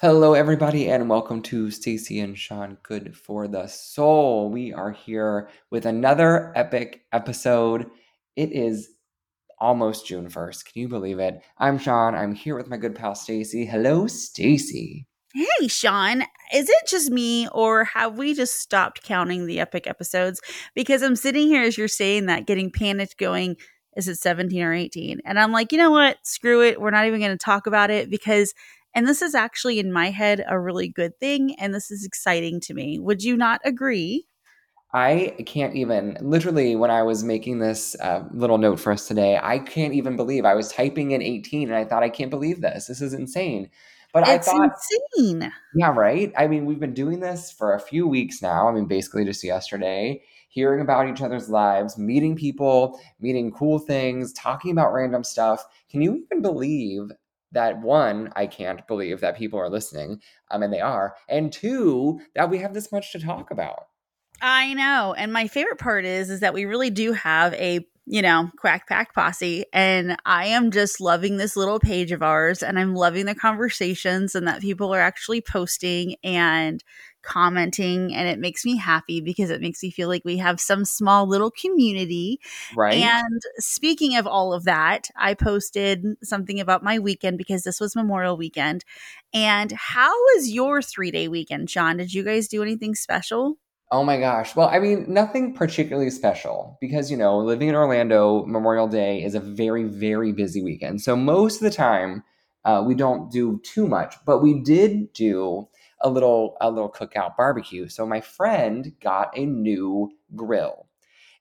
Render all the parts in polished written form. Hello, everybody, and welcome to Stacy and Sean Good for the Soul. We are here with another epic episode. It is almost June 1st. Can you believe it? I'm Sean. I'm here with my good pal, Stacy. Hello, Stacy. Hey, Sean. Is it just me, or have we just stopped counting the epic episodes? Because I'm sitting here as you're saying that, getting panicked, going, is it 17 or 18? And I'm like, you know what? Screw it. We're not even going to talk about it because... And this is actually, in my head, a really good thing. And this is exciting to me. Would you not agree? I can't even. Literally, when I was making this little note for us today, I can't even believe I was typing in 18 and I thought, I can't believe this. This is insane. But it's insane. Yeah, right? I mean, we've been doing this for a few weeks now. I mean, basically just yesterday, hearing about each other's lives, meeting people, meeting cool things, talking about random stuff. Can you even believe that one, I can't believe that people are listening, and they are, and two, that we have this much to talk about. I know, and my favorite part is that we really do have a, you know, quack pack posse, and I am just loving this little page of ours, and I'm loving the conversations, and that people are actually posting and commenting, and it makes me happy because it makes me feel like we have some small little community. Right. And speaking of all of that, I posted something about my weekend because this was Memorial Weekend. And how was your 3-day weekend, Sean? Did you guys do anything special? Oh my gosh. Well, I mean, nothing particularly special because, you know, living in Orlando, Memorial Day is a very, very busy weekend. So most of the time we don't do too much, but we did do a little cookout barbecue. So my friend got a new grill.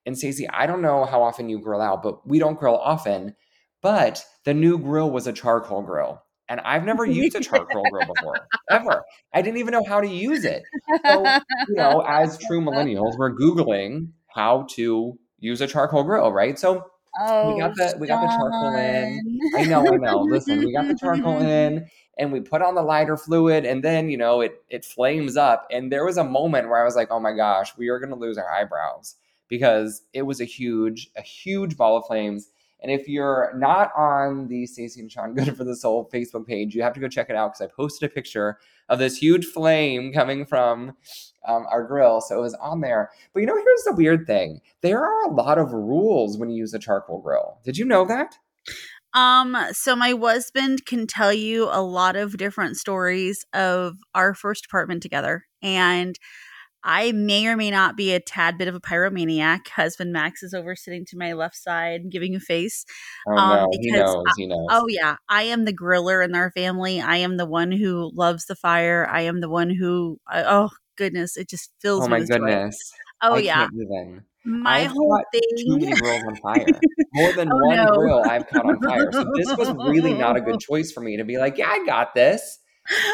And Stacey, I don't know how often you grill out, but we don't grill often. But the new grill was a charcoal grill. And I've never used a charcoal grill before, ever. I didn't even know how to use it. So, you know, as true millennials, we're Googling how to use a charcoal grill, right? So we got the charcoal in. I know. Listen, we got the charcoal in. And we put on the lighter fluid and then, you know, it flames up. And there was a moment where I was like, oh my gosh, we are going to lose our eyebrows because it was a huge ball of flames. And if you're not on the Stacy and Sean Good for the Soul Facebook page, you have to go check it out because I posted a picture of this huge flame coming from our grill. So it was on there. But, you know, here's the weird thing. There are a lot of rules when you use a charcoal grill. Did you know that? So my husband can tell you a lot of different stories of our first apartment together, and I may or may not be a tad bit of a pyromaniac. Husband Max is over sitting to my left side, giving a face. Oh, no, because he knows. Oh yeah. I am the griller in our family. I am the one who loves the fire. I am the one who, oh goodness. It just fills me with joy. Oh my goodness. Oh yeah. My whole thing. Too many grills on fire. More than grill I've caught on fire. So this was really not a good choice for me to be like, yeah, I got this.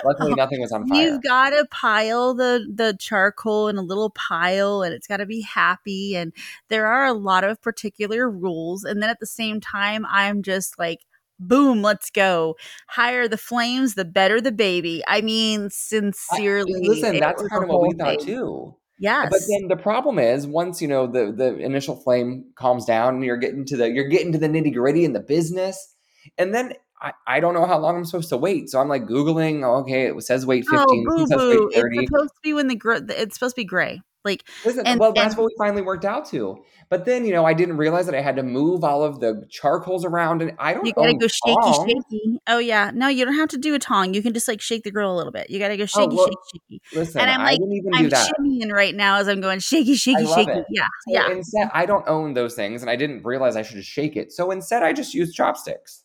Luckily, nothing was on fire. You've got to pile the charcoal in a little pile, and it's got to be happy. And there are a lot of particular rules. And then at the same time, I'm just like, boom, let's go. Higher the flames, the better the baby. I mean, sincerely. Listen, that's kind of what we thought too. Yes. But then the problem is once, you know, the initial flame calms down and you're getting to the nitty gritty and the business. And then I don't know how long I'm supposed to wait. So I'm like Googling, it says wait 15. It says wait 30. It's supposed to be it's supposed to be gray. Like, that's what we finally worked out to. But then, you know, I didn't realize that I had to move all of the charcoals around, and I don't. You gotta go shaky. Oh yeah, no, you don't have to do a tong. You can just like shake the grill a little bit. You gotta go shaky. Listen, and I'm like, I'm shimmying right now as I'm going shaky. It. Yeah, so yeah. Instead, I don't own those things, and I didn't realize I should just shake it. So instead, I just used chopsticks.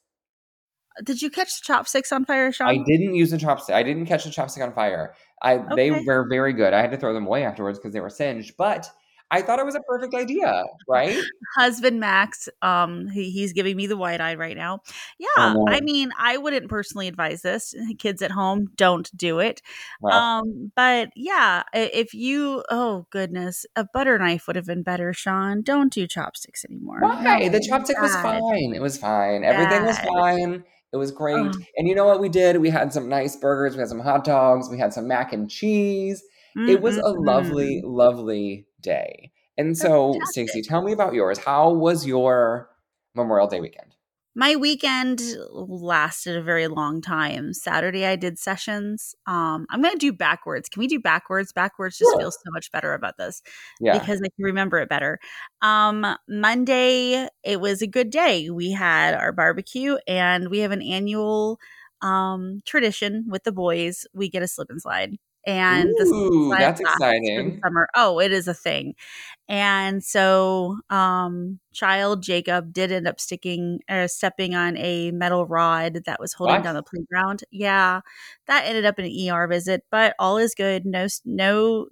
Did you catch the chopsticks on fire, Sean? I didn't use the chopstick. I didn't catch the chopstick on fire. They were very good. I had to throw them away afterwards because they were singed, but I thought it was a perfect idea, right? Husband Max, he's giving me the wide eye right now. Yeah. I mean, I wouldn't personally advise this. Kids at home, don't do it. Wow. But yeah, if you, oh goodness, a butter knife would have been better, Sean. Don't do chopsticks anymore. Why? No, the chopstick was fine. It was fine. Everything was fine. It was great. And you know what we did? We had some nice burgers. We had some hot dogs. We had some mac and cheese. Mm-hmm. It was a lovely, lovely day. And so, Stacy, tell me about yours. How was your Memorial Day weekend? My weekend lasted a very long time. Saturday, I did sessions. I'm going to do backwards. Can we do backwards? Backwards just feels so much better about this because I can remember it better. Monday, it was a good day. We had our barbecue, and we have an annual tradition with the boys. We get a slip and slide. And the slip and slide that's exciting. Summer. Oh, it is a thing. And so child Jacob did end up stepping on a metal rod that was holding down the playground. Yeah, that ended up in an ER visit, but all is good. No,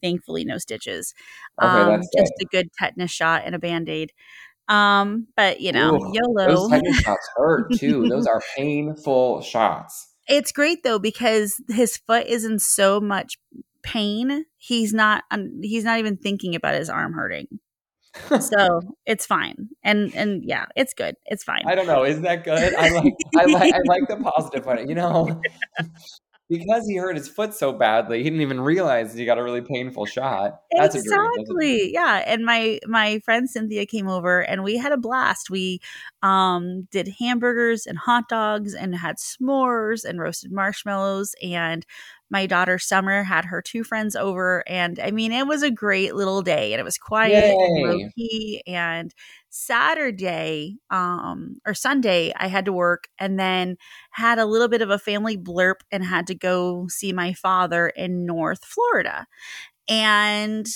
thankfully, no stitches. Okay, just a good tetanus shot and a Band-Aid. But, you know, YOLO. Those tetanus shots hurt, too. Those are painful shots. It's great, though, because his foot is in so much pain. He's not even thinking about his arm hurting. So it's fine. And yeah, it's good. It's fine. I don't know. Isn't that good? I like the positive one. You know, because he hurt his foot so badly, he didn't even realize he got a really painful shot. That's exactly. Yeah. And my friend Cynthia came over, and we had a blast. We did hamburgers and hot dogs, and had s'mores and roasted marshmallows. And my daughter Summer had her two friends over, and I mean, it was a great little day, and it was quiet and low key. And Saturday or Sunday, I had to work, and then had a little bit of a family blurp, and had to go see my father in North Florida. And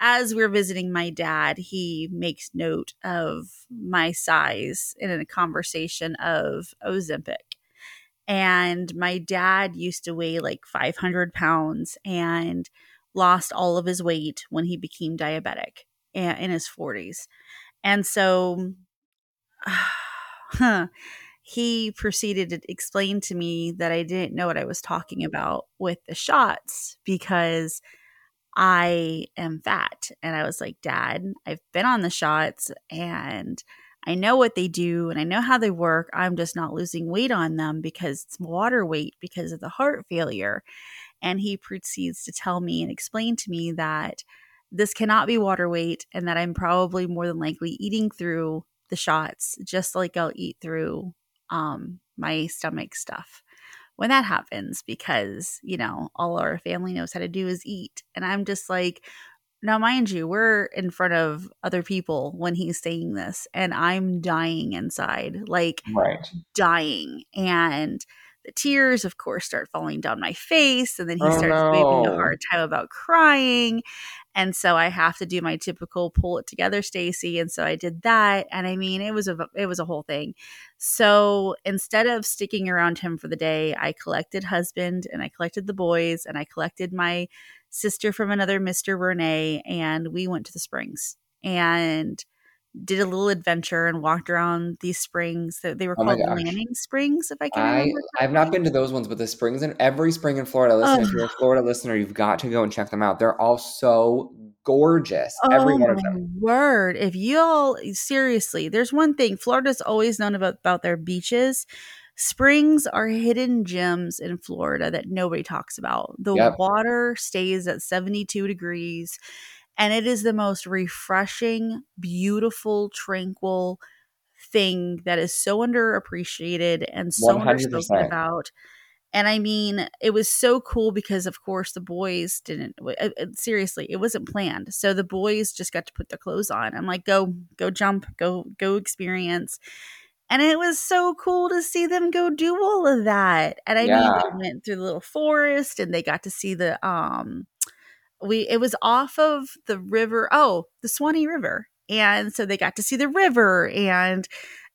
as we're visiting my dad, he makes note of my size in a conversation of Ozempic. And my dad used to weigh like 500 pounds and lost all of his weight when he became diabetic in his 40s. And so he proceeded to explain to me that I didn't know what I was talking about with the shots because I am fat. And I was like, Dad, I've been on the shots, and I know what they do, and I know how they work. I'm just not losing weight on them because it's water weight because of the heart failure. And he proceeds to tell me and explain to me that this cannot be water weight, and that I'm probably more than likely eating through the shots, just like I'll eat through my stomach stuff when that happens, because, you know, all our family knows how to do is eat. And I'm just like, now, mind you, we're in front of other people when he's saying this, and I'm dying inside, like dying. And the tears, of course, start falling down my face. And then he starts having a hard time about crying. And so I have to do my typical pull it together, Stacy. And so I did that. And I mean, it was a whole thing. So instead of sticking around him for the day, I collected husband, and I collected the boys, and I collected my sister from another Mr. Renee, and we went to the springs and did a little adventure and walked around these springs. They were called Manning Springs, if I can remember. I've not been to those ones, but the springs in every spring in Florida. Listen, if you're a Florida listener, you've got to go and check them out. They're all so gorgeous. Every one of them. My word. If y'all, seriously, there's one thing. Florida's always known about their beaches. Springs are hidden gems in Florida that nobody talks about. The water stays at 72 degrees, and it is the most refreshing, beautiful, tranquil thing that is so underappreciated and so 100%. Underspoken about. And I mean, it was so cool because, of course, the boys didn't – seriously, it wasn't planned. So the boys just got to put their clothes on. I'm like, go jump, go experience. And it was so cool to see them go do all of that. And I mean, they went through the little forest, and they got to see the it was off of the river. Oh, the Swanee River. And so they got to see the river, and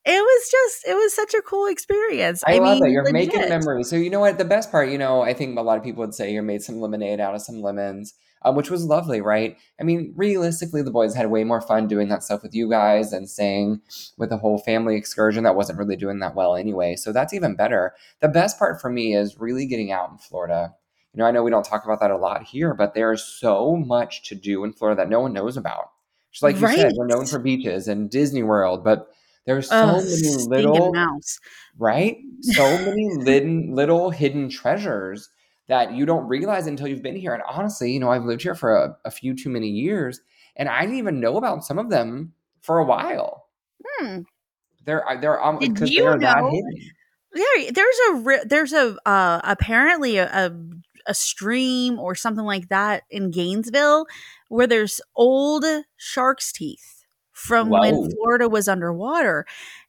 it was such a cool experience. I love it. You're legit. Making memories. So you know what? The best part, you know, I think a lot of people would say you made some lemonade out of some lemons, which was lovely, right? I mean, realistically, the boys had way more fun doing that stuff with you guys and staying with the whole family excursion that wasn't really doing that well anyway. So that's even better. The best part for me is really getting out in Florida. You know we don't talk about that a lot here, but there is so much to do in Florida that no one knows about. Just like you said, we're known for beaches and Disney World, but there's so many little, so many little hidden treasures that you don't realize until you've been here. And honestly, you know, I've lived here for a few too many years, and I didn't even know about some of them for a while. They're because they're not hidden. There's apparently a stream or something like that in Gainesville where there's old shark's teeth from when Florida was underwater,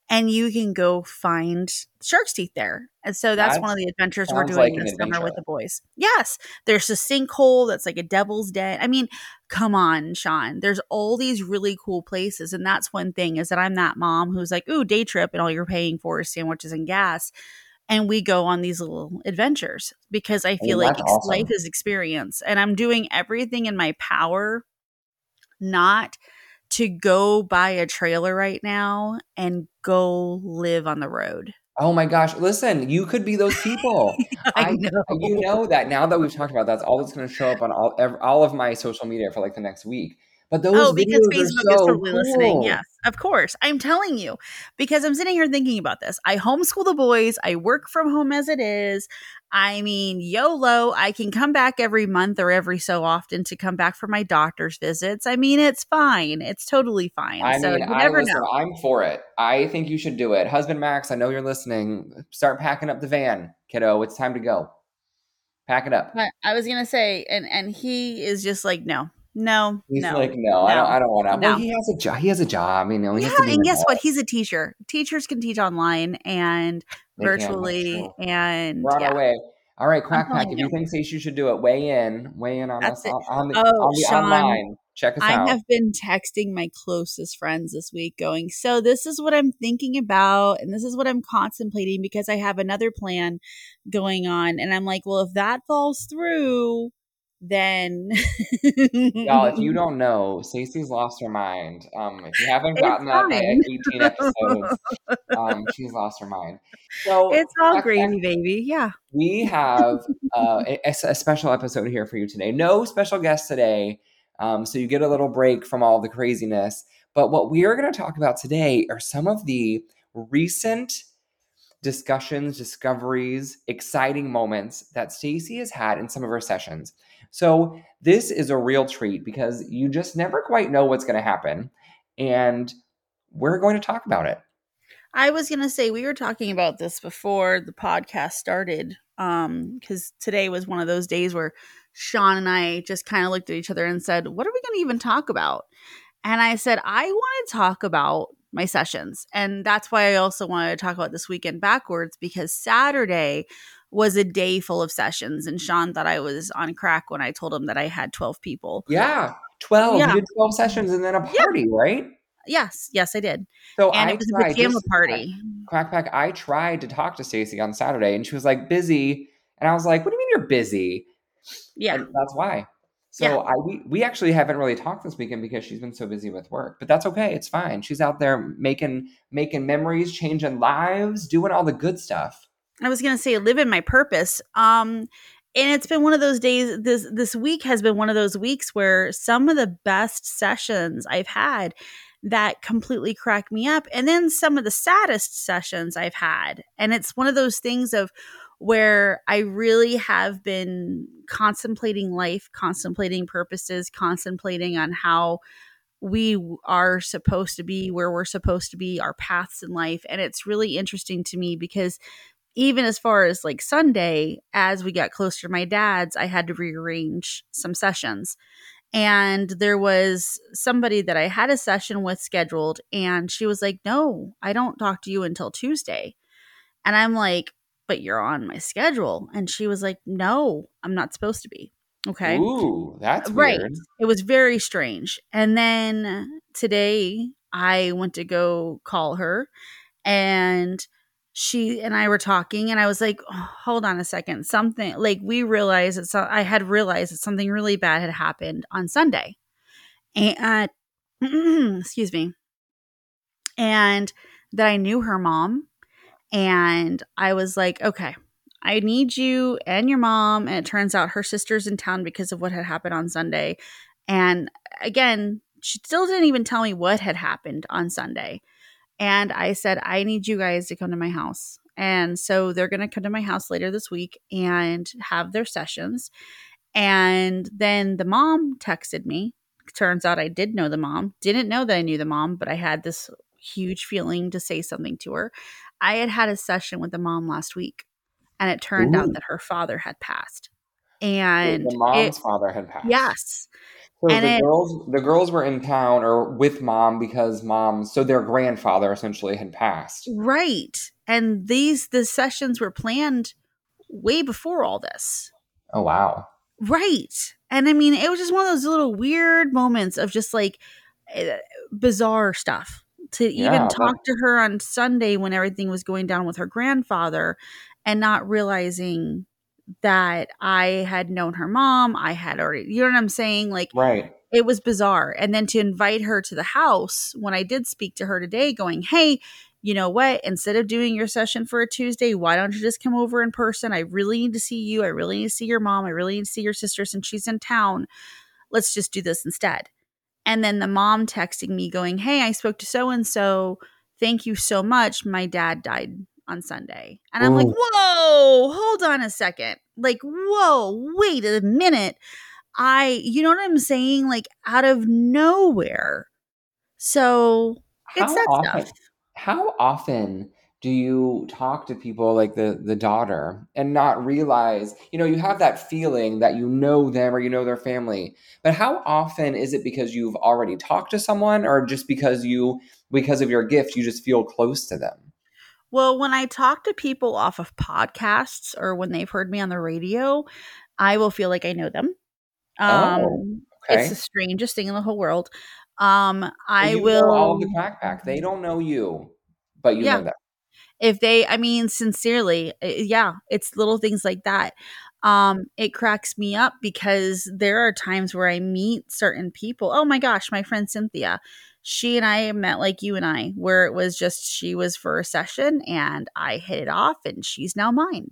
and you can go find shark's teeth there. And so that's one of the adventures we're doing this summer with the boys. Yes. There's a sinkhole that's like a devil's den. I mean, come on, Sean. There's all these really cool places. And that's one thing is that I'm that mom who's like, ooh, day trip. And all you're paying for is sandwiches and gas. And we go on these little adventures because I feel like life is experience. And I'm doing everything in my power not to go buy a trailer right now and go live on the road. Oh my gosh. Listen, you could be those people. I know. You know that now that we've talked about, that's all that's going to show up on all of my social media for like the next week. But those because videos Facebook are so is probably cool. Listening. Yes, of course. I'm telling you, because I'm sitting here thinking about this. I homeschool the boys. I work from home as it is. I mean, YOLO. I can come back every month or every so often to come back for my doctor's visits. I mean, it's fine. It's totally fine. I mean, you never know. I'm for it. I think you should do it. Husband Max, I know you're listening. Start packing up the van, kiddo. It's time to go. Pack it up. But I was going to say, and he is just like, no. No, he's no, like, no, I don't want to. No. Well, he has a job. You know, and guess what? He's a teacher. Teachers can teach online and virtually. And we're on our way. All right, Quack Pack. If you think Stacy should do it, weigh in on us on the online. Check us out. I have been texting my closest friends this week, going, so this is what I'm thinking about, and this is what I'm contemplating because I have another plan going on, and I'm like, well, if that falls through. Then y'all, if you don't know, Stacy's lost her mind. If you haven't gotten that by 18 episodes, she's lost her mind. So it's all crazy, baby. Yeah. We have a special episode here for you today. No special guest today. So you get a little break from all the craziness. But what we are going to talk about today are some of the recent discussions, discoveries, exciting moments that Stacy has had in some of her sessions. So this is a real treat because you just never quite know what's going to happen. And we're going to talk about it. I was going to say, we were talking about this before the podcast started because today was one of those days where Sean and I just kind of looked at each other and said, what are we going to even talk about? And I said, I want to talk about my sessions. And that's why I also wanted to talk about this weekend backwards because Saturday was a day full of sessions. And Sean thought I was on crack when I told him that I had 12 people. Yeah. 12. Yeah. You did 12 sessions and then a party, right? Yes. Yes, I did. So and it was a pajama party. Quack Pack, I tried to talk to Stacy on Saturday and she was like busy. And I was like, what do you mean you're busy? Yeah. And that's why. So we actually haven't really talked this weekend because she's been so busy with work, but that's okay. It's fine. She's out there making memories, changing lives, doing all the good stuff. I was going to say living my purpose. And it's been one of those days. This week has been one of those weeks where some of the best sessions I've had that completely cracked me up. And then some of the saddest sessions I've had. And it's one of those things of where I really have been contemplating life, contemplating purposes, contemplating on how we are supposed to be, where we're supposed to be, our paths in life. And it's really interesting to me because even as far as like Sunday, as we got closer to my dad's, I had to rearrange some sessions. And there was somebody that I had a session with scheduled and she was like, no, I don't talk to you until Tuesday. And I'm like, but you're on my schedule. And she was like, no, I'm not supposed to be. Okay. Ooh, that's right. Weird. It was very strange. And then today I went to go call her and she and I were talking and I was like, oh, hold on a second. Something like we realized that I had realized that something really bad had happened on Sunday. And excuse me. And that I knew her mom. And I was like, okay, I need you and your mom. And it turns out her sister's in town because of what had happened on Sunday. And again, she still didn't even tell me what had happened on Sunday. And I said, I need you guys to come to my house. And so they're going to come to my house later this week and have their sessions. And then the mom texted me. Turns out I did know the mom. Didn't know that I knew the mom, but I had this huge feeling to say something to her. I had had a session with the mom last week, and it turned out that her father had passed. And the mom's father had passed. Yes. So and the girls were in town or with mom because so their grandfather essentially had passed. Right. And the sessions were planned way before all this. Oh, wow. Right. And I mean, it was just one of those little weird moments of just like bizarre stuff to even talk to her on Sunday when everything was going down with her grandfather and not realizing that I had known her mom. I had already, you know what I'm saying? Like, right. It was bizarre. And then to invite her to the house when I did speak to her today going, hey, you know what? Instead of doing your session for a Tuesday, why don't you just come over in person? I really need to see you. I really need to see your mom. I really need to see your sister since she's in town. Let's just do this instead. And then the mom texting me going, hey, I spoke to so-and-so. Thank you so much. My dad died on Sunday. And I'm like, whoa, hold on a second. Like, whoa, wait a minute. You know what I'm saying? Like out of nowhere. So it's that stuff. How often do you talk to people like the daughter and not realize, you know, you have that feeling that you know them or you know their family, but how often is it because you've already talked to someone or just because of your gift, you just feel close to them? Well, when I talk to people off of podcasts or when they've heard me on the radio, I will feel like I know them. It's the strangest thing in the whole world. Know all the backpack. They don't know you, but you know them. If they, I mean, sincerely, it's little things like that. It cracks me up because there are times where I meet certain people. Oh my gosh, my friend Cynthia. She and I met like you and I, where it was just she was for a session and I hit it off and she's now mine.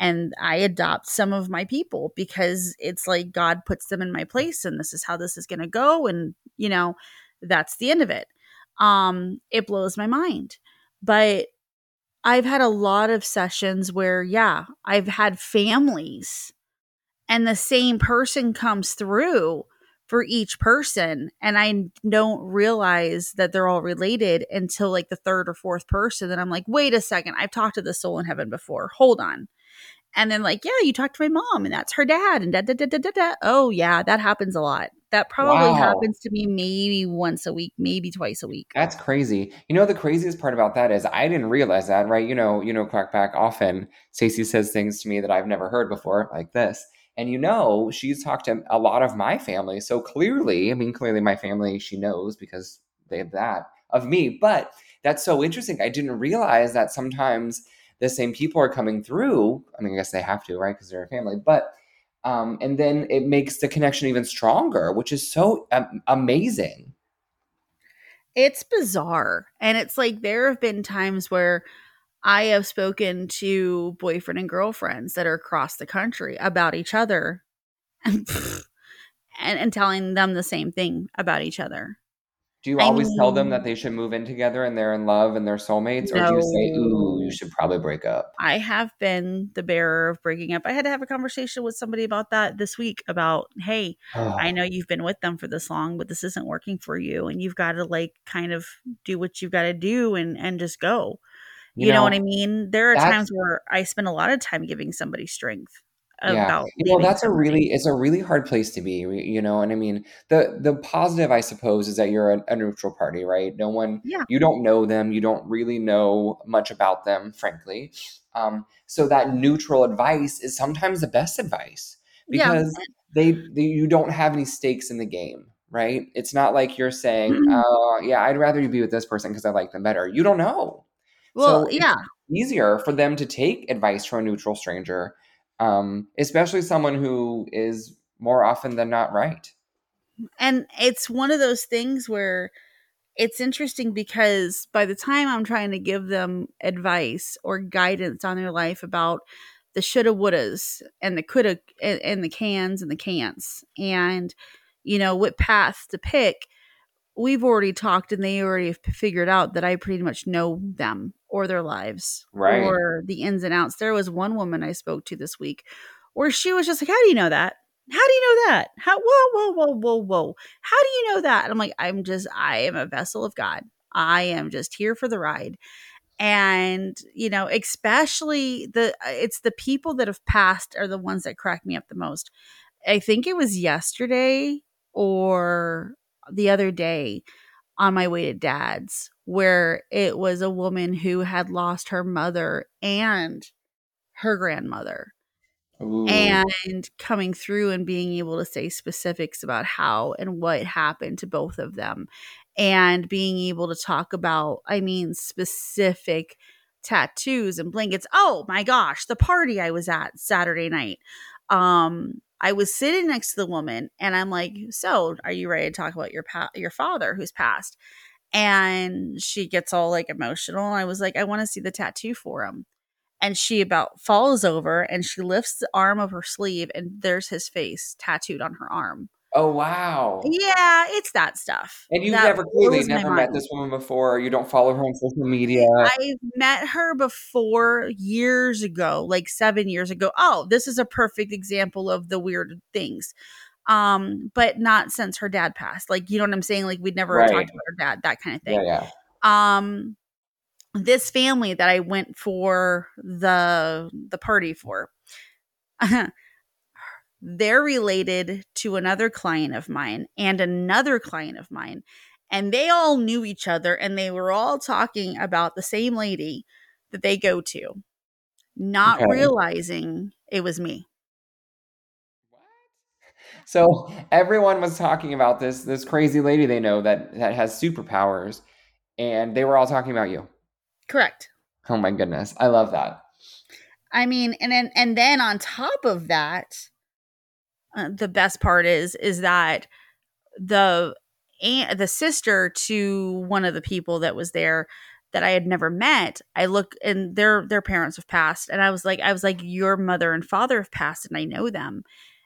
And I adopt some of my people because it's like God puts them in my place and this is how this is going to go. And, you know, that's the end of it. It blows my mind. But I've had a lot of sessions where, I've had families and the same person comes through for each person. And I don't realize that they're all related until like the third or fourth person. And I'm like, wait a second. I've talked to the soul in heaven before. Hold on. And then like, you talked to my mom and that's her dad and da-da-da-da-da-da. Oh yeah, that happens a lot. That probably happens to me maybe once a week, maybe twice a week. That's crazy. You know, the craziest part about that is I didn't realize that, right? You know, crackback often. Stacy says things to me that I've never heard before like this. And, you know, she's talked to a lot of my family. So clearly my family, she knows because they have that of me. But that's so interesting. I didn't realize that sometimes the same people are coming through. I mean, I guess they have to, right? Because they're a family. But and then it makes the connection even stronger, which is so amazing. It's bizarre. And it's like there have been times where I have spoken to boyfriend and girlfriends that are across the country about each other and telling them the same thing about each other. Do you always tell them that they should move in together and they're in love and they're soulmates? No. Or do you say, ooh, you should probably break up? I have been the bearer of breaking up. I had to have a conversation with somebody about that this week about, hey, I know you've been with them for this long, but this isn't working for you. And you've got to like kind of do what you've got to do and just go. You know what I mean? There are times where I spend a lot of time giving somebody strength about. Well, that's it's a really hard place to be, you know. And I mean, the positive, I suppose, is that you're a neutral party, right? No one, you don't know them, you don't really know much about them, frankly. So that neutral advice is sometimes the best advice because you don't have any stakes in the game. Right? It's not like you're saying, I'd rather you be with this person because I like them better. You don't know. Well, it's easier for them to take advice from a neutral stranger, especially someone who is more often than not right. And it's one of those things where it's interesting because by the time I'm trying to give them advice or guidance on their life about the shoulda, wouldas, and the coulda, and the cans and the can'ts, and you know what path to pick. We've already talked and they already have figured out that I pretty much know them or their lives or the ins and outs. There was one woman I spoke to this week where she was just like, how do you know that? How do you know that? How, whoa, whoa, whoa, whoa, whoa. How do you know that? And I'm like, I am a vessel of God. I am just here for the ride. And, you know, especially it's the people that have passed are the ones that crack me up the most. I think it was yesterday or the other day on my way to Dad's, where it was a woman who had lost her mother and her grandmother. Ooh. And coming through and being able to say specifics about how and what happened to both of them, and being able to talk about, I mean, specific tattoos and blankets. Oh my gosh, the party I was at Saturday night. I was sitting next to the woman and I'm like, so are you ready to talk about your father who's passed? And she gets all like emotional. I was like, I want to see the tattoo for him. And she about falls over and she lifts the arm of her sleeve and there's his face tattooed on her arm. Oh, wow. Yeah, it's that stuff. And you've never met this woman before. You don't follow her on social media. I met her before years ago, like 7 years ago. Oh, this is a perfect example of the weird things. But not since her dad passed. Like, you know what I'm saying? Like, we'd never talked about her dad, that kind of thing. Yeah, yeah. This family that I went for the party for, they're related to another client of mine and another client of mine. And they all knew each other and they were all talking about the same lady that they go to, not realizing it was me. What? So everyone was talking about this crazy lady they know that has superpowers, and they were all talking about you. Correct. Oh my goodness. I love that. I mean, and then on top of that, the best part is that the sister to one of the people that was there that I had never met, I look and their parents have passed. And I was like, your mother and father have passed and I know them.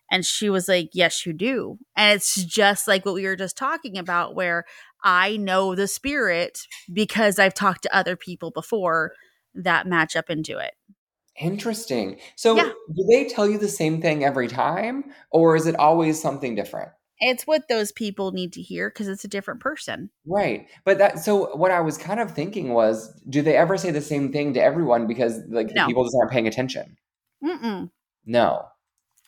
And she was like, yes, you do. And it's just like what we were just talking about, where I know the spirit because I've talked to other people before that match up into it. Interesting. So do they tell you the same thing every time, or is it always something different? It's what those people need to hear because it's a different person. Right. But so what I was kind of thinking was, do they ever say the same thing to everyone because the people just aren't paying attention? Mm-mm.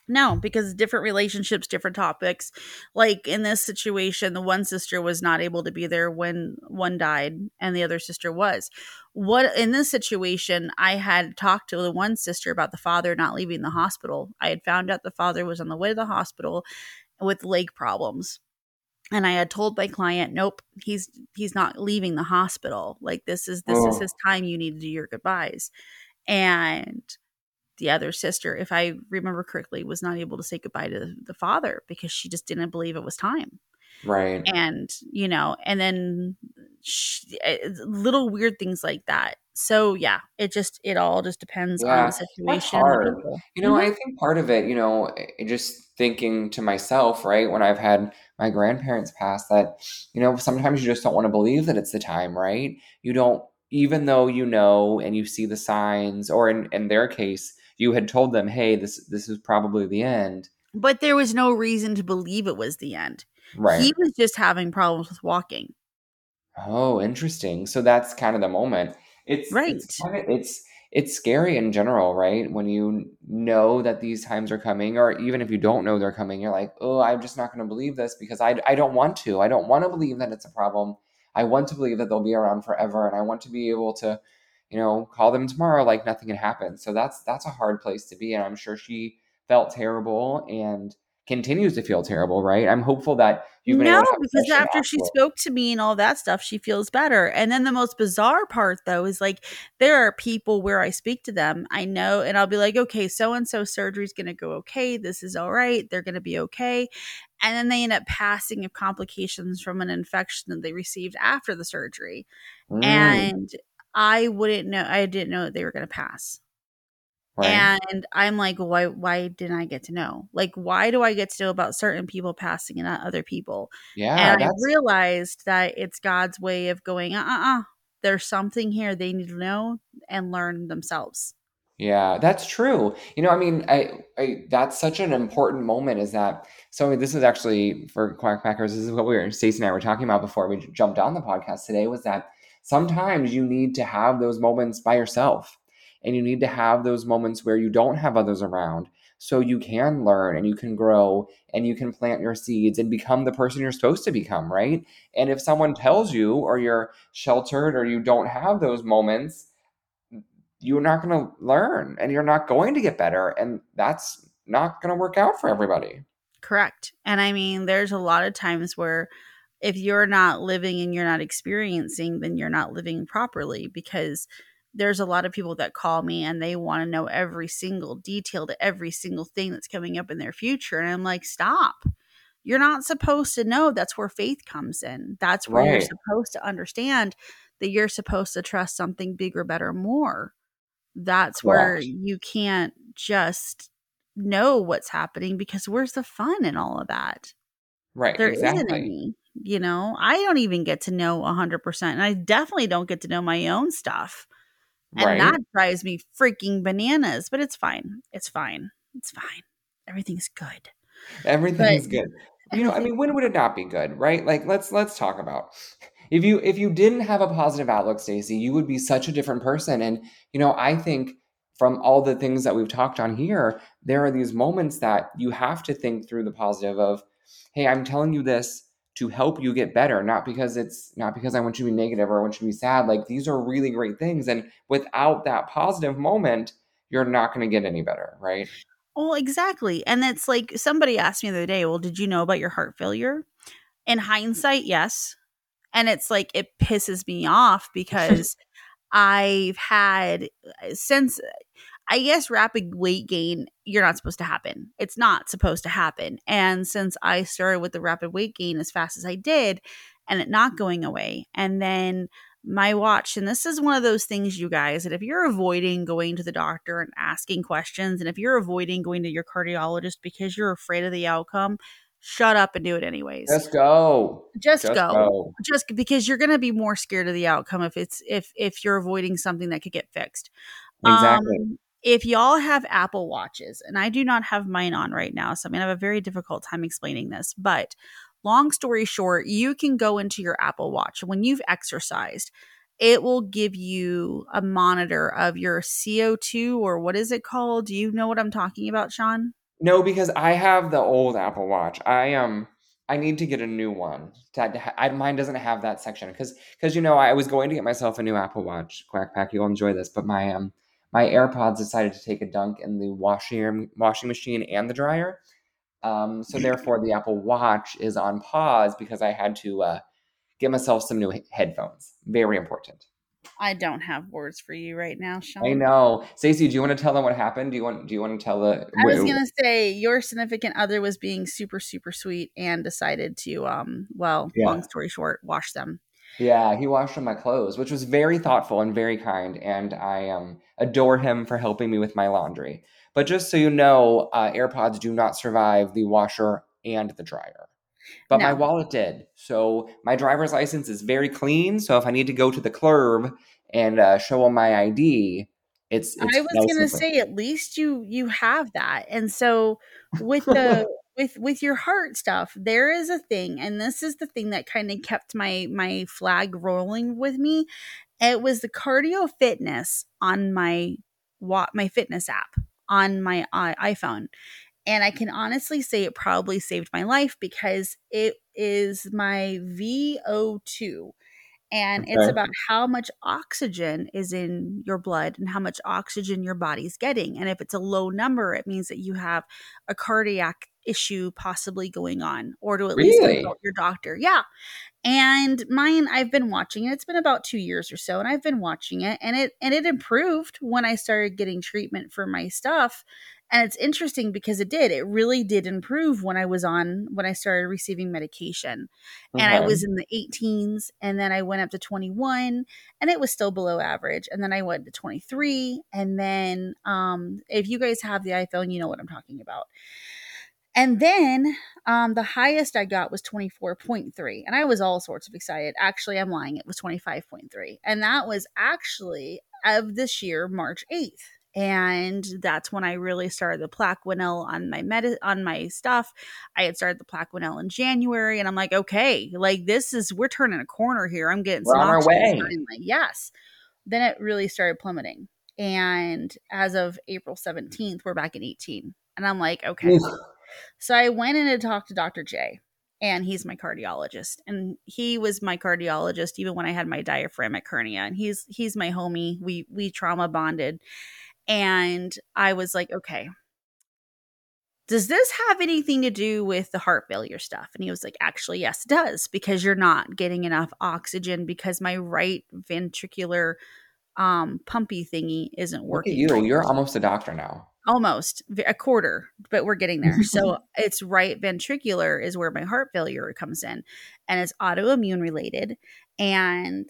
No, because different relationships, different topics. Like in this situation, the one sister was not able to be there when one died and the other sister was. What in this situation, I had talked to the one sister about the father not leaving the hospital. I had found out the father was on the way to the hospital with leg problems. And I had told my client, nope, he's not leaving the hospital. Like this is his time. You need to do your goodbyes. And the other sister, if I remember correctly, was not able to say goodbye to the father because she just didn't believe it was time. Right. And, you know, and then little weird things like that. So, yeah, it all just depends on the situation. The you know, I think part of it, you know, just thinking to myself, right, when I've had my grandparents pass, that, you know, sometimes you just don't want to believe that it's the time, right? You don't, even though you know and you see the signs, or in their case, you had told them, hey, this is probably the end. But there was no reason to believe it was the end. Right. He was just having problems with walking. Oh, interesting. So that's kind of the moment. It's right. It's scary in general, right? When you know that these times are coming, or even if you don't know they're coming, you're like, oh, I'm just not going to believe this because I don't want to. I don't want to believe that it's a problem. I want to believe that they'll be around forever, and I want to be able to, you know, call them tomorrow like nothing had happened. So that's a hard place to be, and I'm sure she felt terrible and continues to feel terrible, right? I'm hopeful that you've been able to have because after she spoke to me and all that stuff, she feels better. And then the most bizarre part, though, is like there are people where I speak to them, I know, and I'll be like, okay, so-and-so surgery's going to go okay. This is all right. They're going to be okay. And then they end up passing of complications from an infection that they received after the surgery. Mm. And I didn't know that they were going to pass. Right. And I'm like, why didn't I get to know? Like, why do I get to know about certain people passing and not other people? Yeah. And I realized that it's God's way of going, there's something here they need to know and learn themselves. Yeah, that's true. I mean, I that's such an important moment. Is that so? This is actually for Quackpackers. This is what Stacy and I were talking about before we jumped on the podcast today. Was that sometimes you need to have those moments by yourself, and you need to have those moments where you don't have others around, so you can learn and you can grow and you can plant your seeds and become the person you're supposed to become, right? And if someone tells you, or you're sheltered, or you don't have those moments, you're not going to learn and you're not going to get better. And that's not going to work out for everybody. Correct. And I mean, there's a lot of times where if you're not living and you're not experiencing, then you're not living properly, because there's a lot of people that call me and they want to know every single detail to every single thing that's coming up in their future. And I'm like, stop. You're not supposed to know. That's where faith comes in. That's where you're supposed to understand that you're supposed to trust something bigger, better, more. That's where you can't just know what's happening, because where's the fun in all of that? Right. There isn't any, I don't even get to know 100%. And I definitely don't get to know my own stuff. And that drives me freaking bananas, but it's fine. It's fine. It's fine. Everything's good. Everything's good. I mean, when would it not be good, right? Like, let's talk about if you didn't have a positive outlook, Stacy, you would be such a different person. And, I think from all the things that we've talked on here, there are these moments that you have to think through the positive of, hey, I'm telling you this to help you get better, not because I want you to be negative or I want you to be sad. Like, these are really great things. And without that positive moment, you're not going to get any better, right? Well, exactly. And it's like, somebody asked me the other day, well, did you know about your heart failure? In hindsight, yes. And it's like, it pisses me off, because I've had, since I guess rapid weight gain, you're not supposed to happen. It's not supposed to happen. And since I started with the rapid weight gain as fast as I did and it not going away, and then my watch, and this is one of those things, you guys, that if you're avoiding going to the doctor and asking questions, and if you're avoiding going to your cardiologist because you're afraid of the outcome, shut up and do it anyways. Just go. Just go. Just because you're going to be more scared of the outcome if it's if you're avoiding something that could get fixed. Exactly. If y'all have Apple Watches, and I do not have mine on right now, so I'm going to have a very difficult time explaining this, but long story short, you can go into your Apple Watch. When you've exercised, it will give you a monitor of your CO2, or what is it called? Do you know what I'm talking about, Sean? No, because I have the old Apple Watch. I need to get a new one. Mine doesn't have that section because I was going to get myself a new Apple Watch. Quackpack, you'll enjoy this, but my AirPods decided to take a dunk in the washing machine and the dryer. So therefore, the Apple Watch is on pause because I had to get myself some new headphones. Very important. I don't have words for you right now, Sean. I know. Stacey, do you want to tell them what happened? Do you want to tell the... I was going to say, your significant other was being super, super sweet and decided to, long story short, wash them. Yeah, he washed my clothes, which was very thoughtful and very kind. And I adore him for helping me with my laundry. But just so you know, AirPods do not survive the washer and the dryer. But no. My wallet did. So my driver's license is very clean. So if I need to go to the club and show them my ID, it's I was nice going to say, at least you have that. And so with the with your heart stuff, there is a thing. And this is the thing that kind of kept my flag rolling with me. It was the cardio fitness on my fitness app on my iPhone. And I can honestly say it probably saved my life, because it is my VO2. And it's about how much oxygen is in your blood and how much oxygen your body's getting. And if it's a low number, it means that you have a cardiac issue possibly going on, or to at least consult your doctor. Yeah. And mine, I've been watching it. It's been about 2 years or so, and I've been watching it, and it improved when I started getting treatment for my stuff. And it's interesting because it really did improve when I started receiving medication. Mm-hmm. And I was in the 18s, and then I went up to 21, and it was still below average. And then I went to 23. And then if you guys have the iPhone, you know what I'm talking about. And then the highest I got was 24.3. And I was all sorts of excited. Actually, I'm lying. It was 25.3. And that was actually of this year, March 8th. And that's when I really started the Plaquenil on my stuff. I had started the Plaquenil in January, and I'm like, okay, like this is, we're turning a corner here. I'm getting some on our way. Yes. Then it really started plummeting. And as of April 17th, we're back at 18. And I'm like, okay. So I went in and talked to Dr. J, and he's my cardiologist. And he was my cardiologist even when I had my diaphragmatic hernia. And he's my homie. We trauma bonded. And I was like, okay, does this have anything to do with the heart failure stuff? And he was like, actually, yes, it does, because you're not getting enough oxygen because my right ventricular pumpy thingy isn't working. Look at you, you're almost a doctor now. Almost a quarter, but we're getting there. So it's right ventricular is where my heart failure comes in, and it's autoimmune related. And,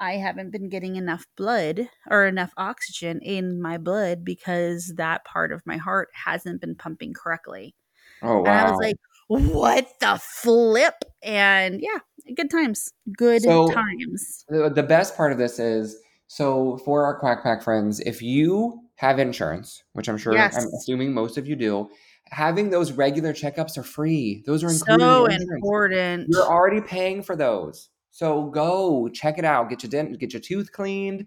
I haven't been getting enough blood or enough oxygen in my blood because that part of my heart hasn't been pumping correctly. Oh, wow. And I was like, what the flip? And yeah, good times. Good times. The best part of this is, so for our Quack Pack friends, if you have insurance, which I'm sure, yes, I'm assuming most of you do, having those regular checkups are free. Those are included. So important. You're already paying for those. So go check it out. Get your tooth cleaned.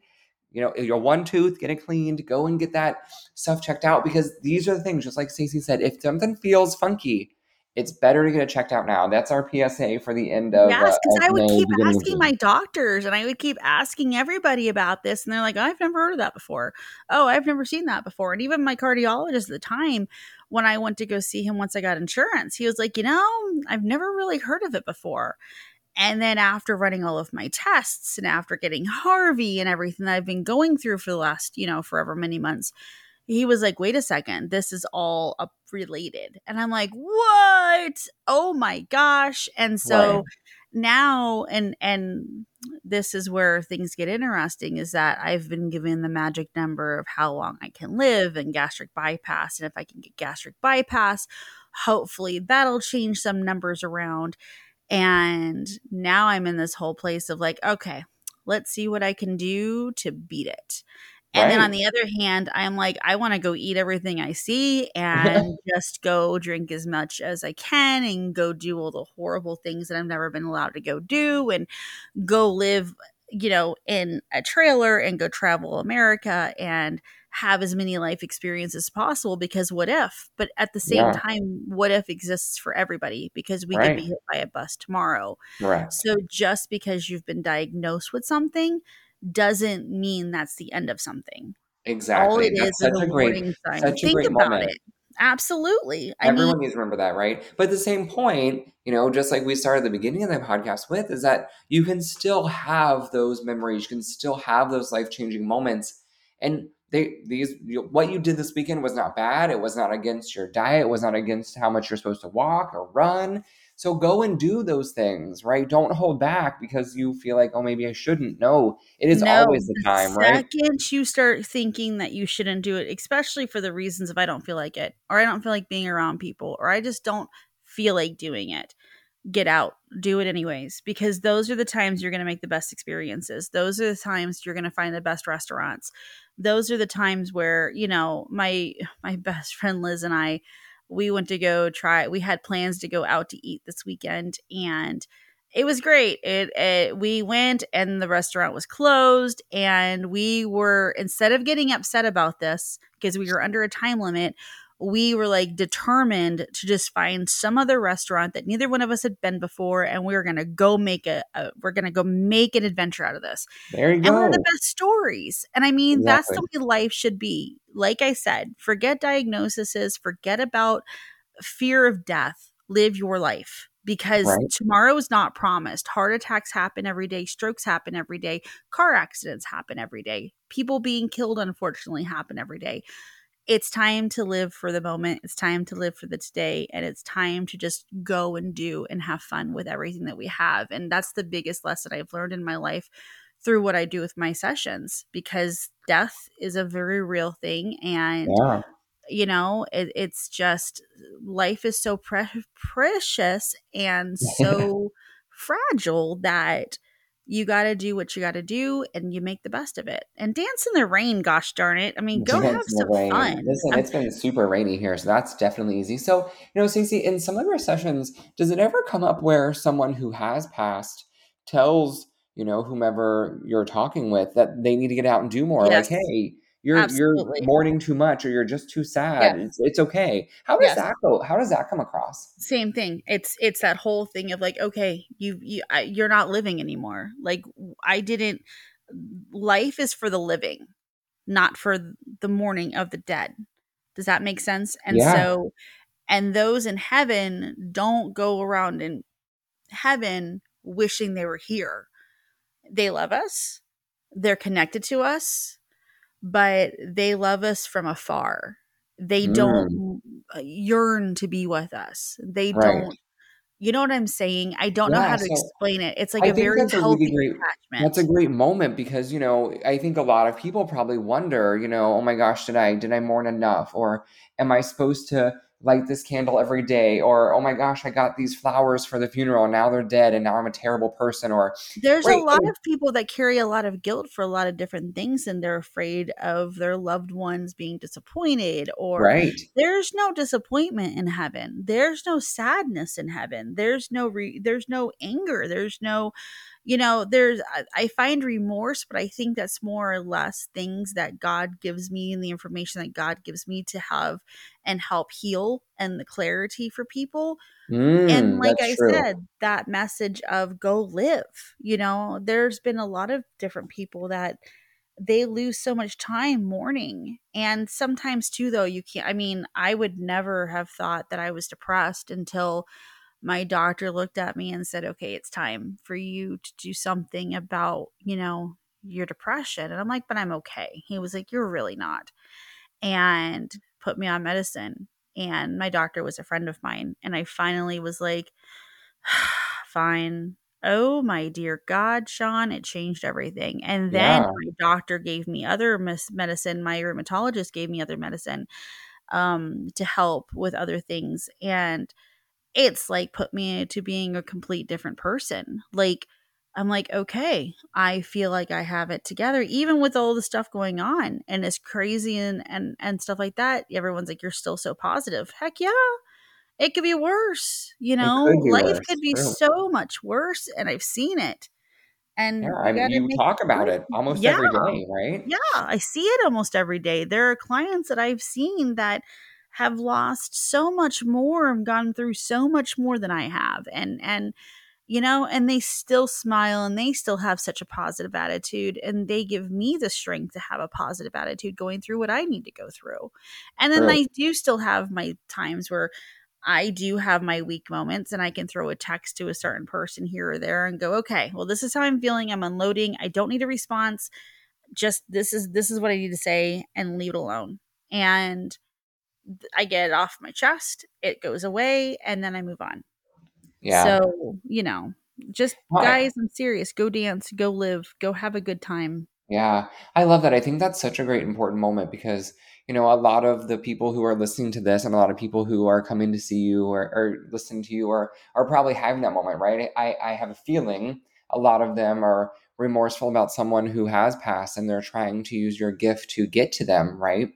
You know, your one tooth, get it cleaned. Go and get that stuff checked out, because these are the things, just like Stacy said, if something feels funky, it's better to get it checked out now. That's our PSA for the end of May. Yes, because I would keep asking my doctors, and I would keep asking everybody about this. And they're like, oh, I've never heard of that before. Oh, I've never seen that before. And even my cardiologist at the time, when I went to go see him once I got insurance, he was like, you know, I've never really heard of it before. And then after running all of my tests and after getting Harvey and everything that I've been going through for the last, you know, forever many months, he was like, wait a second, this is all up related. And I'm like, what? Oh my gosh. And so now, and this is where things get interesting, is that I've been given the magic number of how long I can live and gastric bypass. And if I can get gastric bypass, hopefully that'll change some numbers around. And now I'm in this whole place of like, okay, let's see what I can do to beat it. And then on the other hand, I'm like, I want to go eat everything I see and just go drink as much as I can and go do all the horrible things that I've never been allowed to go do and go live, you know, in a trailer and go travel America and have as many life experiences as possible, because what if? But at the same time, what if exists for everybody, because we could be hit by a bus tomorrow. Right. So just because you've been diagnosed with something doesn't mean that's the end of something. Exactly. All it is a warning sign. Think about it. Absolutely. Everyone needs to remember that, right? But at the same point, you know, just like we started the beginning of the podcast with, is that you can still have those memories. You can still have those life-changing moments. And what you did this weekend was not bad. It was not against your diet. It was not against how much you're supposed to walk or run. So go and do those things, right? Don't hold back because you feel like, oh, maybe I shouldn't. No, it is always the time, right? The second you start thinking that you shouldn't do it, especially for the reasons of I don't feel like it, or I don't feel like being around people, or I just don't feel like doing it, get out, do it anyways, because those are the times you're going to make the best experiences. Those are the times you're going to find the best restaurants. Those are the times where, you know, my best friend Liz and I, we went to go try, we had plans to go out to eat this weekend, and it was great. We went and the restaurant was closed, and we were, instead of getting upset about this because we were under a time limit, we were like determined to just find some other restaurant that neither one of us had been before. And we were going to go make make an adventure out of this. There you go. And one of the best stories. And I mean, exactly. That's the way life should be. Like I said, forget diagnoses, forget about fear of death, live your life. Because tomorrow is not promised. Heart attacks happen every day. Strokes happen every day. Car accidents happen every day. People being killed, unfortunately, happen every day. It's time to live for the moment. It's time to live for the today. And it's time to just go and do and have fun with everything that we have. And that's the biggest lesson I've learned in my life through what I do with my sessions, because death is a very real thing. And, you know, it's just, life is so precious and so fragile that You got to do what you got to do, and you make the best of it. And dance in the rain, gosh darn it. I mean, go have some fun. Listen, it's been super rainy here, so that's definitely easy. So, you know, Stacey, in some of your sessions, does it ever come up where someone who has passed tells, you know, whomever you're talking with that they need to get out and do more? Yes. Like, hey, you're mourning too much, or you're just too sad. Yes. It's okay. How does that go? How does that come across? Same thing. It's that whole thing of like, okay, you're not living anymore. Like, life is for the living, not for the mourning of the dead. Does that make sense? And so, and those in heaven don't go around in heaven wishing they were here. They love us. They're connected to us. But they love us from afar. They don't yearn to be with us. They don't, you know what I'm saying? I don't know how to explain it. It's like a very healthy attachment. That's a great moment because, you know, I think a lot of people probably wonder, you know, oh my gosh, did I mourn enough? Or am I supposed to light this candle every day? Or, oh my gosh, I got these flowers for the funeral and now they're dead and now I'm a terrible person. Or there's a lot of people that carry a lot of guilt for a lot of different things, and they're afraid of their loved ones being disappointed. Or there's no disappointment in heaven. There's no sadness in heaven. There's no there's no anger. There's no, you know, I find remorse, but I think that's more or less things that God gives me and the information that God gives me to have and help heal and the clarity for people. And like I said, that message of go live, you know, there's been a lot of different people that they lose so much time mourning. And sometimes too, though, I would never have thought that I was depressed until my doctor looked at me and said, okay, it's time for you to do something about, you know, your depression. And I'm like, but I'm okay. He was like, you're really not. And put me on medicine. And my doctor was a friend of mine. And I finally was like, fine. Oh my dear God, Sean, it changed everything. And then my doctor gave me other medicine. My rheumatologist gave me other medicine to help with other things. And it's like put me into being a complete different person. Like, I'm like, okay, I feel like I have it together, even with all the stuff going on and it's crazy and stuff like that. Everyone's like, you're still so positive. Heck yeah. It could be worse. You know, life could be so much worse. And I've seen it. And I mean, you talk about it almost every day, right? Yeah. I see it almost every day. There are clients that I've seen that have lost so much more and gone through so much more than I have. And, you know, and they still smile and they still have such a positive attitude, and they give me the strength to have a positive attitude going through what I need to go through. And then I do still have my times where I do have my weak moments, and I can throw a text to a certain person here or there and go, okay, well, this is how I'm feeling. I'm unloading. I don't need a response. Just, this is what I need to say, and leave it alone. And I get it off my chest, it goes away, and then I move on. Yeah. So, you know, just guys, I'm serious. Go dance, go live, go have a good time. Yeah. I love that. I think that's such a great important moment because, you know, a lot of the people who are listening to this and a lot of people who are coming to see you or listen to you are probably having that moment, right? I have a feeling a lot of them are remorseful about someone who has passed, and they're trying to use your gift to get to them, right?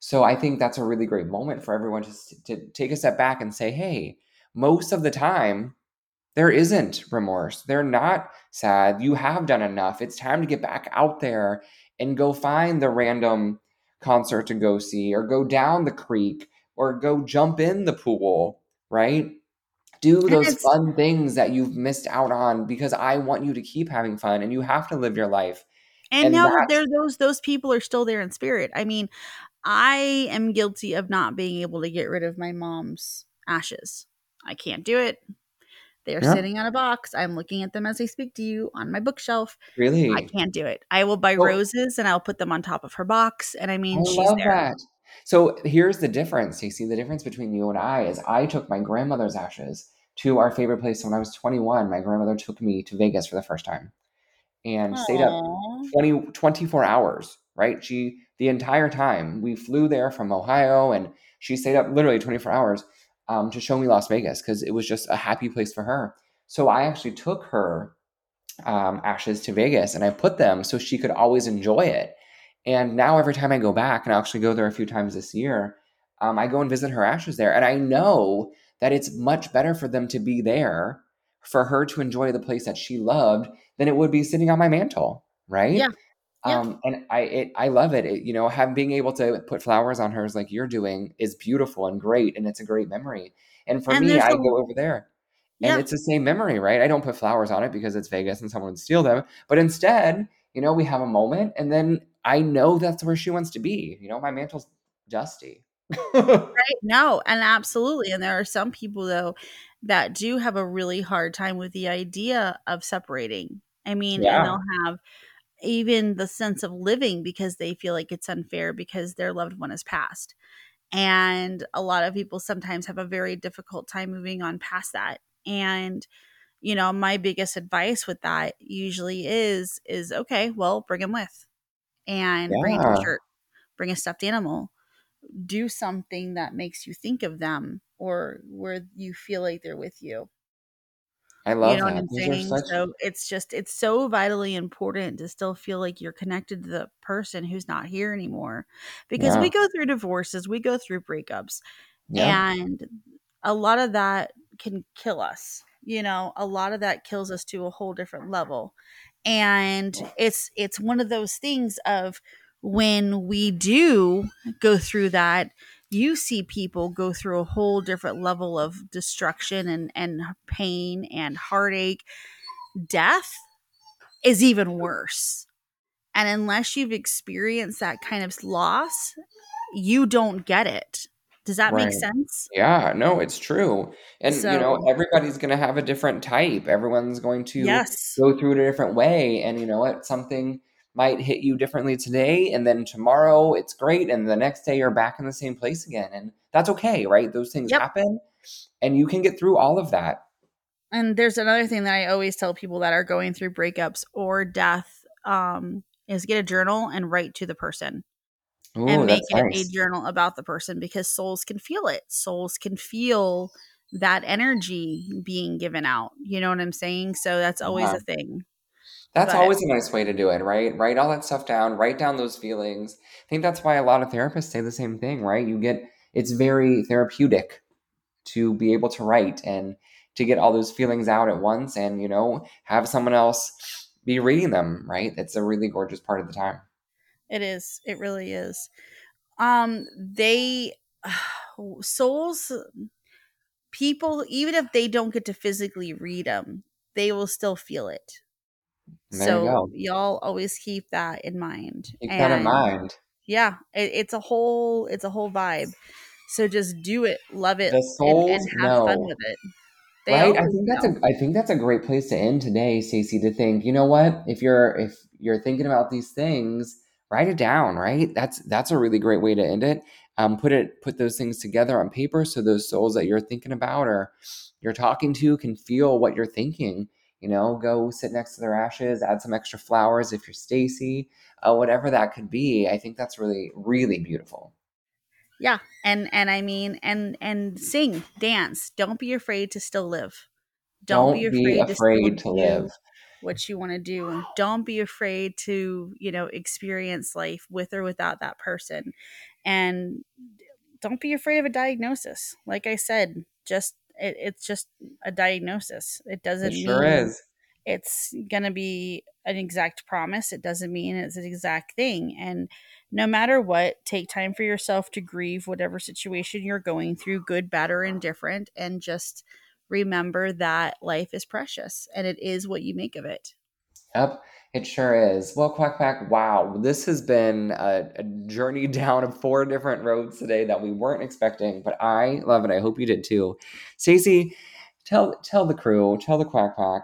So I think that's a really great moment for everyone to take a step back and say, hey, most of the time, there isn't remorse. They're not sad. You have done enough. It's time to get back out there and go find the random concert to go see, or go down the creek, or go jump in the pool, right? Do those fun things that you've missed out on, because I want you to keep having fun, and you have to live your life. And no, those people are still there in spirit. I mean, I am guilty of not being able to get rid of my mom's ashes. I can't do it. They're sitting on a box. I'm looking at them as I speak to you on my bookshelf. Really? I can't do it. I will buy roses and I'll put them on top of her box. And I mean, she's there. I love that. So here's the difference, Stacey. The difference between you and I is I took my grandmother's ashes to our favorite place. When I was 21, my grandmother took me to Vegas for the first time and stayed up 24 hours, right? The entire time we flew there from Ohio, and she stayed up literally 24 hours to show me Las Vegas because it was just a happy place for her. So I actually took her ashes to Vegas, and I put them so she could always enjoy it. And now every time I go back, and I actually go there a few times this year, I go and visit her ashes there. And I know that it's much better for them to be there, for her to enjoy the place that she loved, than it would be sitting on my mantle, right? Yeah. And I love it. It, you know, being able to put flowers on hers like you're doing is beautiful and great, and it's a great memory. And for me, I go over there, and it's the same memory, right? I don't put flowers on it because it's Vegas and someone would steal them. But instead, you know, we have a moment, and then I know that's where she wants to be. You know, my mantle's dusty. Right? No, and absolutely. And there are some people, though, that do have a really hard time with the idea of separating. I mean, and they'll have even the sense of living because they feel like it's unfair because their loved one has passed. And a lot of people sometimes have a very difficult time moving on past that. And, you know, my biggest advice with that usually is okay, well, bring him with. And bring a t-shirt, bring a stuffed animal, do something that makes you think of them or where you feel like they're with you. I love that. What I'm saying? So it's so vitally important to still feel like you're connected to the person who's not here anymore, because we go through divorces, we go through breakups, and a lot of that can kill us. You know, a lot of that kills us to a whole different level. And it's one of those things of when we do go through that, you see people go through a whole different level of destruction and pain and heartache. Death is even worse. And unless you've experienced that kind of loss, you don't get it. Does that make sense? Yeah, no, it's true. And, so, you know, everybody's going to have a different type. Everyone's going to go through it a different way. And, you know what, something might hit you differently today. And then tomorrow it's great. And the next day you're back in the same place again. And that's okay, right? Those things happen. And you can get through all of that. And there's another thing that I always tell people that are going through breakups or death is get a journal and write to the person. Ooh, and make it a journal about the person, because souls can feel it. Souls can feel that energy being given out. You know what I'm saying? So that's always a thing. That's always a nice way to do it, right? Write all that stuff down. Write down those feelings. I think that's why a lot of therapists say the same thing, right? It's very therapeutic to be able to write and to get all those feelings out at once and, you know, have someone else be reading them, right? That's a really gorgeous part of the time. It is. It really is. Souls, people, even if they don't get to physically read them, they will still feel it. There you go. Y'all always keep that in mind. Keep that in mind. Yeah. It's a whole vibe. So just do it. Love it. The souls and have fun with it. Right? I think that's a great place to end today, Stacy, to think, you know what, if you're thinking about these things, write it down, right? That's a really great way to end it. Put those things together on paper so those souls that you're thinking about or you're talking to can feel what you're thinking. You know, go sit next to their ashes, add some extra flowers if you're Stacy, whatever that could be. I think that's really, really beautiful. Yeah. And I mean, and sing, dance. Don't be afraid to still live. Don't be afraid to live what you want to do. Don't be afraid to, you know, experience life with or without that person. And don't be afraid of a diagnosis. Like I said, it's just a diagnosis. It doesn't mean it's going to be an exact promise. It doesn't mean it's an exact thing. And no matter what, take time for yourself to grieve whatever situation you're going through, good, bad, or indifferent, and just remember that life is precious and it is what you make of it. Yep, it sure is. Well, Quack Pack, wow, this has been a journey down of 4 different roads today that we weren't expecting, but I love it. I hope you did too. Stacy, tell the crew, tell the Quack Pack,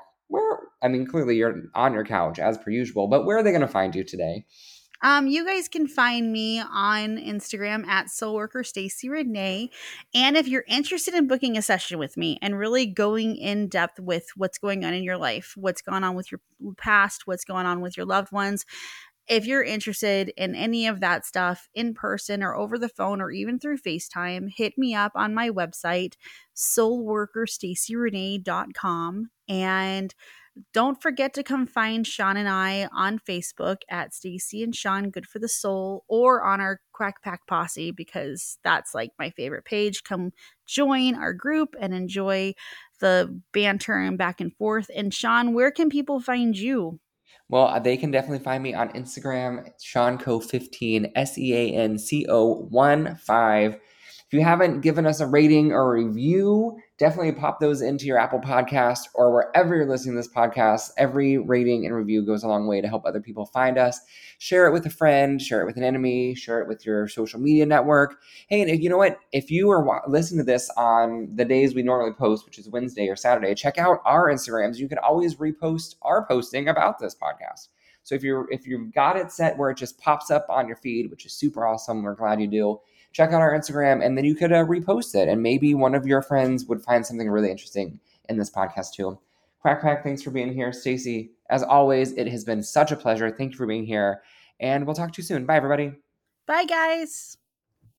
clearly you're on your couch as per usual, but where are they going to find you today? You guys can find me on Instagram at Soulworker Stacy Renee. And if you're interested in booking a session with me and really going in depth with what's going on in your life, what's gone on with your past, what's going on with your loved ones, if you're interested in any of that stuff in person or over the phone or even through FaceTime, hit me up on my website, soulworkerstacyrenee.com. And don't forget to come find Sean and I on Facebook at Stacy and Sean Good for the Soul, or on our Quack Pack Posse, because that's like my favorite page. Come join our group and enjoy the banter and back and forth. And Sean, where can people find you? Well, they can definitely find me on Instagram, SeanCo15, SeanCo15. If you haven't given us a rating or a review, definitely pop those into your Apple podcast or wherever you're listening to this podcast. Every rating and review goes a long way to help other people find us. Share it with a friend, share it with an enemy, share it with your social media network. Hey, and you know what? If you are listening to this on the days we normally post, which is Wednesday or Saturday, check out our Instagrams. You can always repost our posting about this podcast. So if you've got it set where it just pops up on your feed, which is super awesome, we're glad you do. Check out our Instagram, and then you could repost it, and maybe one of your friends would find something really interesting in this podcast too. Quack Pack, thanks for being here. Stacy, as always, it has been such a pleasure. Thank you for being here, and we'll talk to you soon. Bye, everybody. Bye, guys.